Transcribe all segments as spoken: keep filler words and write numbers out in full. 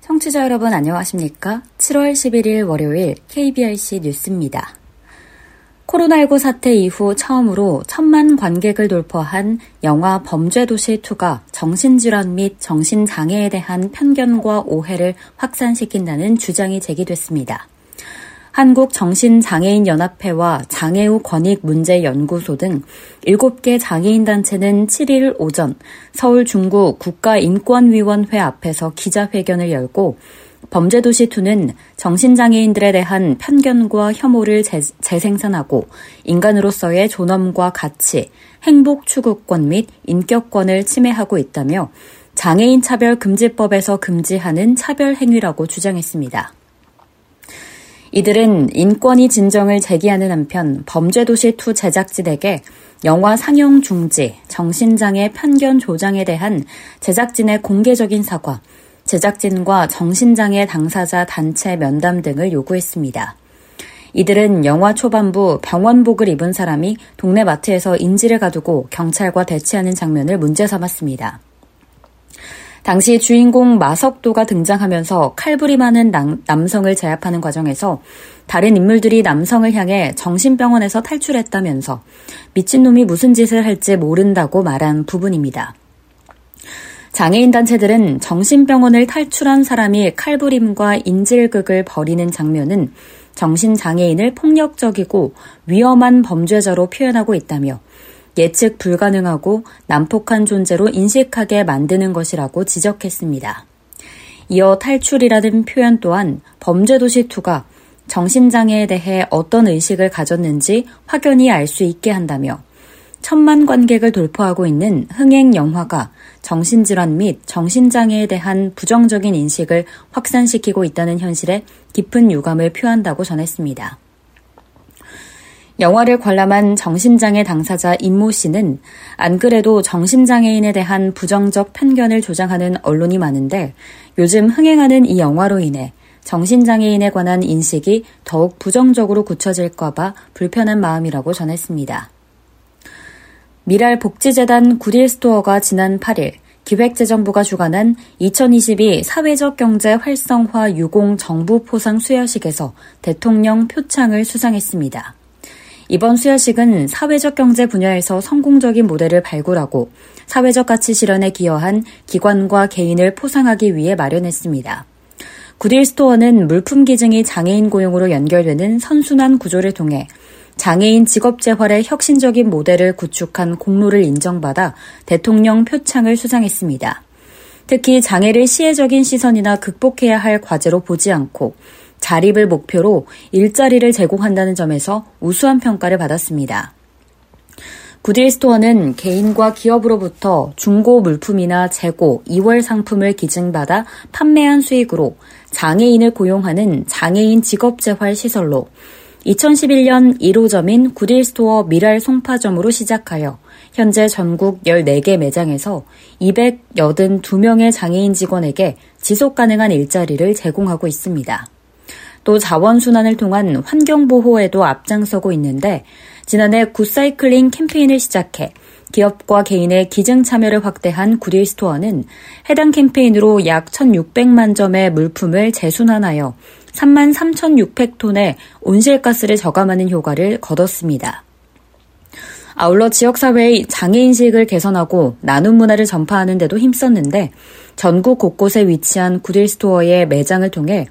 청취자 여러분 안녕하십니까? 칠월 십일일 월요일 케이비아이씨 뉴스입니다. 코로나십구 사태 이후 처음으로 천만 관객을 돌파한 영화 범죄도시 투가 정신질환 및 정신장애에 대한 편견과 오해를 확산시킨다는 주장이 제기됐습니다. 한국정신장애인연합회와 장애우권익문제연구소 등 일곱 개 장애인단체는 칠일 오전 서울 중구 국가인권위원회 앞에서 기자회견을 열고 범죄도시 투는 정신장애인들에 대한 편견과 혐오를 재, 재생산하고 인간으로서의 존엄과 가치, 행복 추구권 및 인격권을 침해하고 있다며 장애인차별금지법에서 금지하는 차별행위라고 주장했습니다. 이들은 인권위 진정을 제기하는 한편 범죄도시 투 제작진에게 영화 상영 중지, 정신장애 편견 조장에 대한 제작진의 공개적인 사과, 제작진과 정신장애 당사자 단체 면담 등을 요구했습니다. 이들은 영화 초반부 병원복을 입은 사람이 동네 마트에서 인지를 가두고 경찰과 대치하는 장면을 문제 삼았습니다. 당시 주인공 마석도가 등장하면서 칼부림하는 남성을 제압하는 과정에서 다른 인물들이 남성을 향해 정신병원에서 탈출했다면서 미친놈이 무슨 짓을 할지 모른다고 말한 부분입니다. 장애인 단체들은 정신병원을 탈출한 사람이 칼부림과 인질극을 벌이는 장면은 정신장애인을 폭력적이고 위험한 범죄자로 표현하고 있다며 예측 불가능하고 난폭한 존재로 인식하게 만드는 것이라고 지적했습니다. 이어 탈출이라는 표현 또한 범죄도시 투가 정신장애에 대해 어떤 의식을 가졌는지 확연히 알 수 있게 한다며 천만 관객을 돌파하고 있는 흥행 영화가 정신질환 및 정신장애에 대한 부정적인 인식을 확산시키고 있다는 현실에 깊은 유감을 표한다고 전했습니다. 영화를 관람한 정신장애 당사자 임모 씨는 안 그래도 정신장애인에 대한 부정적 편견을 조장하는 언론이 많은데 요즘 흥행하는 이 영화로 인해 정신장애인에 관한 인식이 더욱 부정적으로 굳혀질까 봐 불편한 마음이라고 전했습니다. 미랄복지재단 굿윌스토어가 지난 팔일 기획재정부가 주관한 이천이십이 사회적 경제 활성화 유공 정부 포상 수여식에서 대통령 표창을 수상했습니다. 이번 수여식은 사회적 경제 분야에서 성공적인 모델을 발굴하고 사회적 가치 실현에 기여한 기관과 개인을 포상하기 위해 마련했습니다. 굿윌스토어는 물품 기증이 장애인 고용으로 연결되는 선순환 구조를 통해 장애인 직업 재활의 혁신적인 모델을 구축한 공로를 인정받아 대통령 표창을 수상했습니다. 특히 장애를 시혜적인 시선이나 극복해야 할 과제로 보지 않고 자립을 목표로 일자리를 제공한다는 점에서 우수한 평가를 받았습니다. 굿윌스토어는 개인과 기업으로부터 중고 물품이나 재고, 이월 상품을 기증받아 판매한 수익으로 장애인을 고용하는 장애인 직업재활 시설로 이천십일년 일 호점인 굿윌스토어 미랄 송파점으로 시작하여 현재 전국 열네 개 매장에서 이백팔십이 명의 장애인 직원에게 지속가능한 일자리를 제공하고 있습니다. 또 자원순환을 통한 환경보호에도 앞장서고 있는데 지난해 굿사이클링 캠페인을 시작해 기업과 개인의 기증 참여를 확대한 굿윌스토어는 해당 캠페인으로 약 천육백만 점의 물품을 재순환하여 삼만 삼천육백 톤의 온실가스를 저감하는 효과를 거뒀습니다. 아울러 지역사회의 장애인식을 개선하고 나눔 문화를 전파하는 데도 힘썼는데 전국 곳곳에 위치한 굿윌스토어의 매장을 통해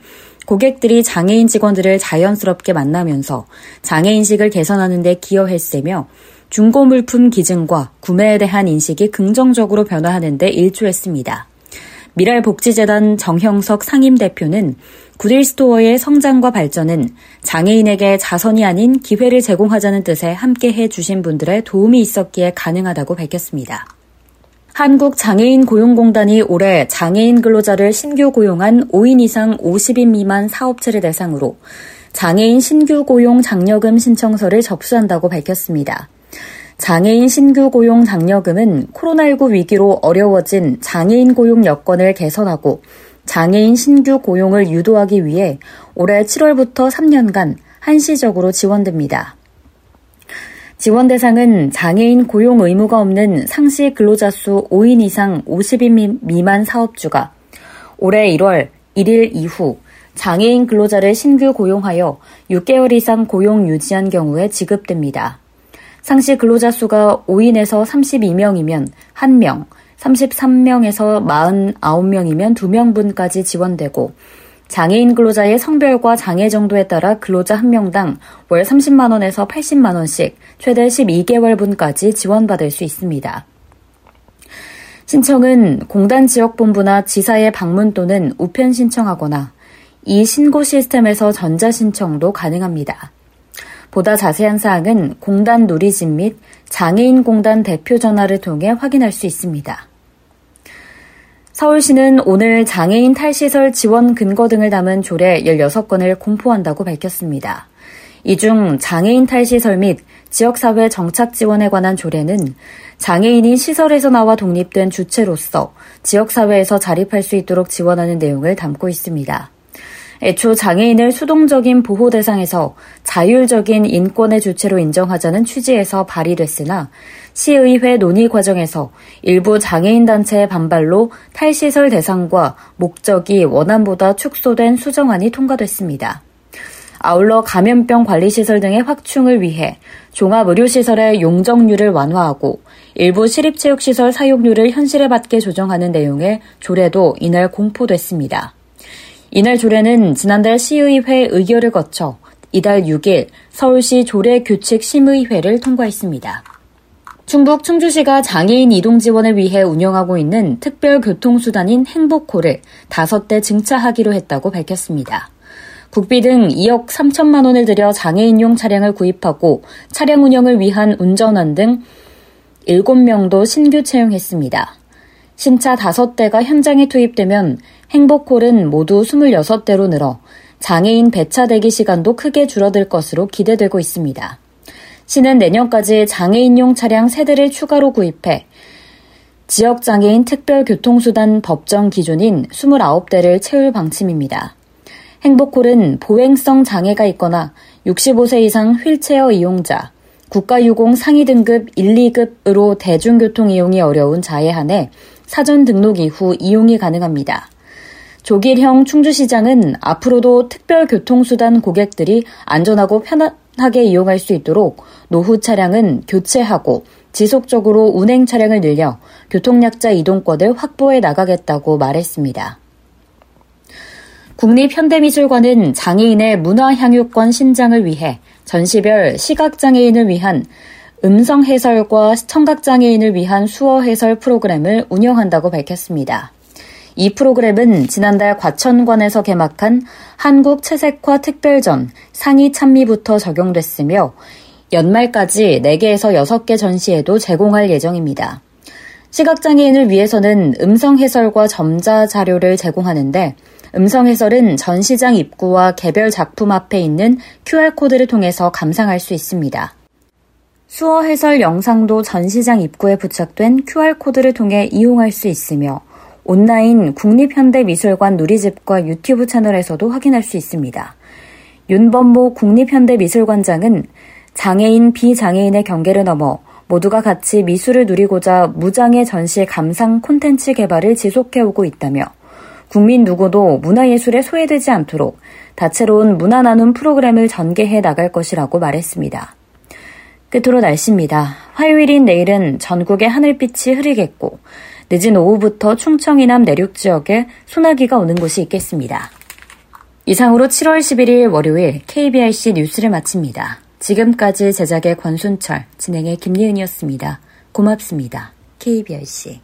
고객들이 장애인 직원들을 자연스럽게 만나면서 장애인식을 개선하는 데 기여했으며 중고 물품 기증과 구매에 대한 인식이 긍정적으로 변화하는 데 일조했습니다. 미랄복지재단 정형석 상임대표는 굿윌스토어의 성장과 발전은 장애인에게 자선이 아닌 기회를 제공하자는 뜻에 함께해 주신 분들의 도움이 있었기에 가능하다고 밝혔습니다. 한국장애인고용공단이 올해 장애인 근로자를 신규 고용한 오 인 이상 오십 인 미만 사업체를 대상으로 장애인 신규 고용 장려금 신청서를 접수한다고 밝혔습니다. 장애인 신규 고용 당력금은 코로나십구 위기로 어려워진 장애인 고용 여건을 개선하고 장애인 신규 고용을 유도하기 위해 올해 칠월부터 삼 년간 한시적으로 지원됩니다. 지원 대상은 장애인 고용 의무가 없는 상시 근로자 수 오 인 이상 오십 인 미만 사업주가 올해 일월 일일 이후 장애인 근로자를 신규 고용하여 육 개월 이상 고용 유지한 경우에 지급됩니다. 상시 근로자 수가 오 인에서 삼십이 명이면 한 명, 삼십삼 명에서 사십구 명이면 두 명분까지 지원되고 장애인 근로자의 성별과 장애 정도에 따라 근로자 한 명당 월 삼십만 원에서 팔십만 원씩 최대 십이 개월분까지 지원받을 수 있습니다. 신청은 공단 지역본부나 지사의 방문 또는 우편 신청하거나 이 신고 시스템에서 전자신청도 가능합니다. 보다 자세한 사항은 공단 누리집 및 장애인공단 대표 전화를 통해 확인할 수 있습니다. 서울시는 오늘 장애인 탈시설 지원 근거 등을 담은 조례 열여섯 건을 공포한다고 밝혔습니다. 이 중 장애인 탈시설 및 지역사회 정착 지원에 관한 조례는 장애인이 시설에서 나와 독립된 주체로서 지역사회에서 자립할 수 있도록 지원하는 내용을 담고 있습니다. 애초 장애인을 수동적인 보호 대상에서 자율적인 인권의 주체로 인정하자는 취지에서 발의됐으나 시의회 논의 과정에서 일부 장애인 단체의 반발로 탈시설 대상과 목적이 원안보다 축소된 수정안이 통과됐습니다. 아울러 감염병 관리시설 등의 확충을 위해 종합의료시설의 용적률을 완화하고 일부 시립체육시설 사용률을 현실에 맞게 조정하는 내용의 조례도 이날 공포됐습니다. 이날 조례는 지난달 시의회 의결을 거쳐 이달 육 일 서울시 조례규칙심의회를 통과했습니다. 충북 충주시가 장애인 이동 지원을 위해 운영하고 있는 특별교통수단인 행복호를 다섯 대 증차하기로 했다고 밝혔습니다. 국비 등 이억 삼천만 원을 들여 장애인용 차량을 구입하고 차량 운영을 위한 운전원 등 일곱 명도 신규 채용했습니다. 신차 다섯 대가 현장에 투입되면 행복홀은 모두 스물여섯 대로 늘어 장애인 배차 대기 시간도 크게 줄어들 것으로 기대되고 있습니다. 시는 내년까지 장애인용 차량 세 대를 추가로 구입해 지역장애인 특별교통수단 법정 기준인 스물아홉 대를 채울 방침입니다. 행복홀은 보행성 장애가 있거나 육십오 세 이상 휠체어 이용자, 국가유공 상위 등급 일, 이급으로 대중교통 이용이 어려운 자에 한해 사전 등록 이후 이용이 가능합니다. 조길형 충주시장은 앞으로도 특별교통수단 고객들이 안전하고 편안하게 이용할 수 있도록 노후 차량은 교체하고 지속적으로 운행 차량을 늘려 교통약자 이동권을 확보해 나가겠다고 말했습니다. 국립현대미술관은 장애인의 문화향유권 신장을 위해 전시별 시각장애인을 위한 음성해설과 청각장애인을 위한 수어해설 프로그램을 운영한다고 밝혔습니다. 이 프로그램은 지난달 과천관에서 개막한 한국채색화 특별전 상이 찬미부터 적용됐으며 연말까지 네 개에서 여섯 개 전시회도 제공할 예정입니다. 시각장애인을 위해서는 음성해설과 점자자료를 제공하는데 음성해설은 전시장 입구와 개별 작품 앞에 있는 큐알코드를 통해서 감상할 수 있습니다. 수어해설 영상도 전시장 입구에 부착된 큐알코드를 통해 이용할 수 있으며 온라인 국립현대미술관 누리집과 유튜브 채널에서도 확인할 수 있습니다. 윤범모 국립현대미술관장은 장애인, 비장애인의 경계를 넘어 모두가 같이 미술을 누리고자 무장애 전시 감상 콘텐츠 개발을 지속해오고 있다며 국민 누구도 문화예술에 소외되지 않도록 다채로운 문화 나눔 프로그램을 전개해 나갈 것이라고 말했습니다. 끝으로 날씨입니다. 화요일인 내일은 전국에 하늘빛이 흐리겠고 늦은 오후부터 충청 이남 내륙 지역에 소나기가 오는 곳이 있겠습니다. 이상으로 칠월 십일일 월요일 케이비아이씨 뉴스를 마칩니다. 지금까지 제작의 권순철, 진행의 김예은이었습니다. 고맙습니다. 케이비아이씨.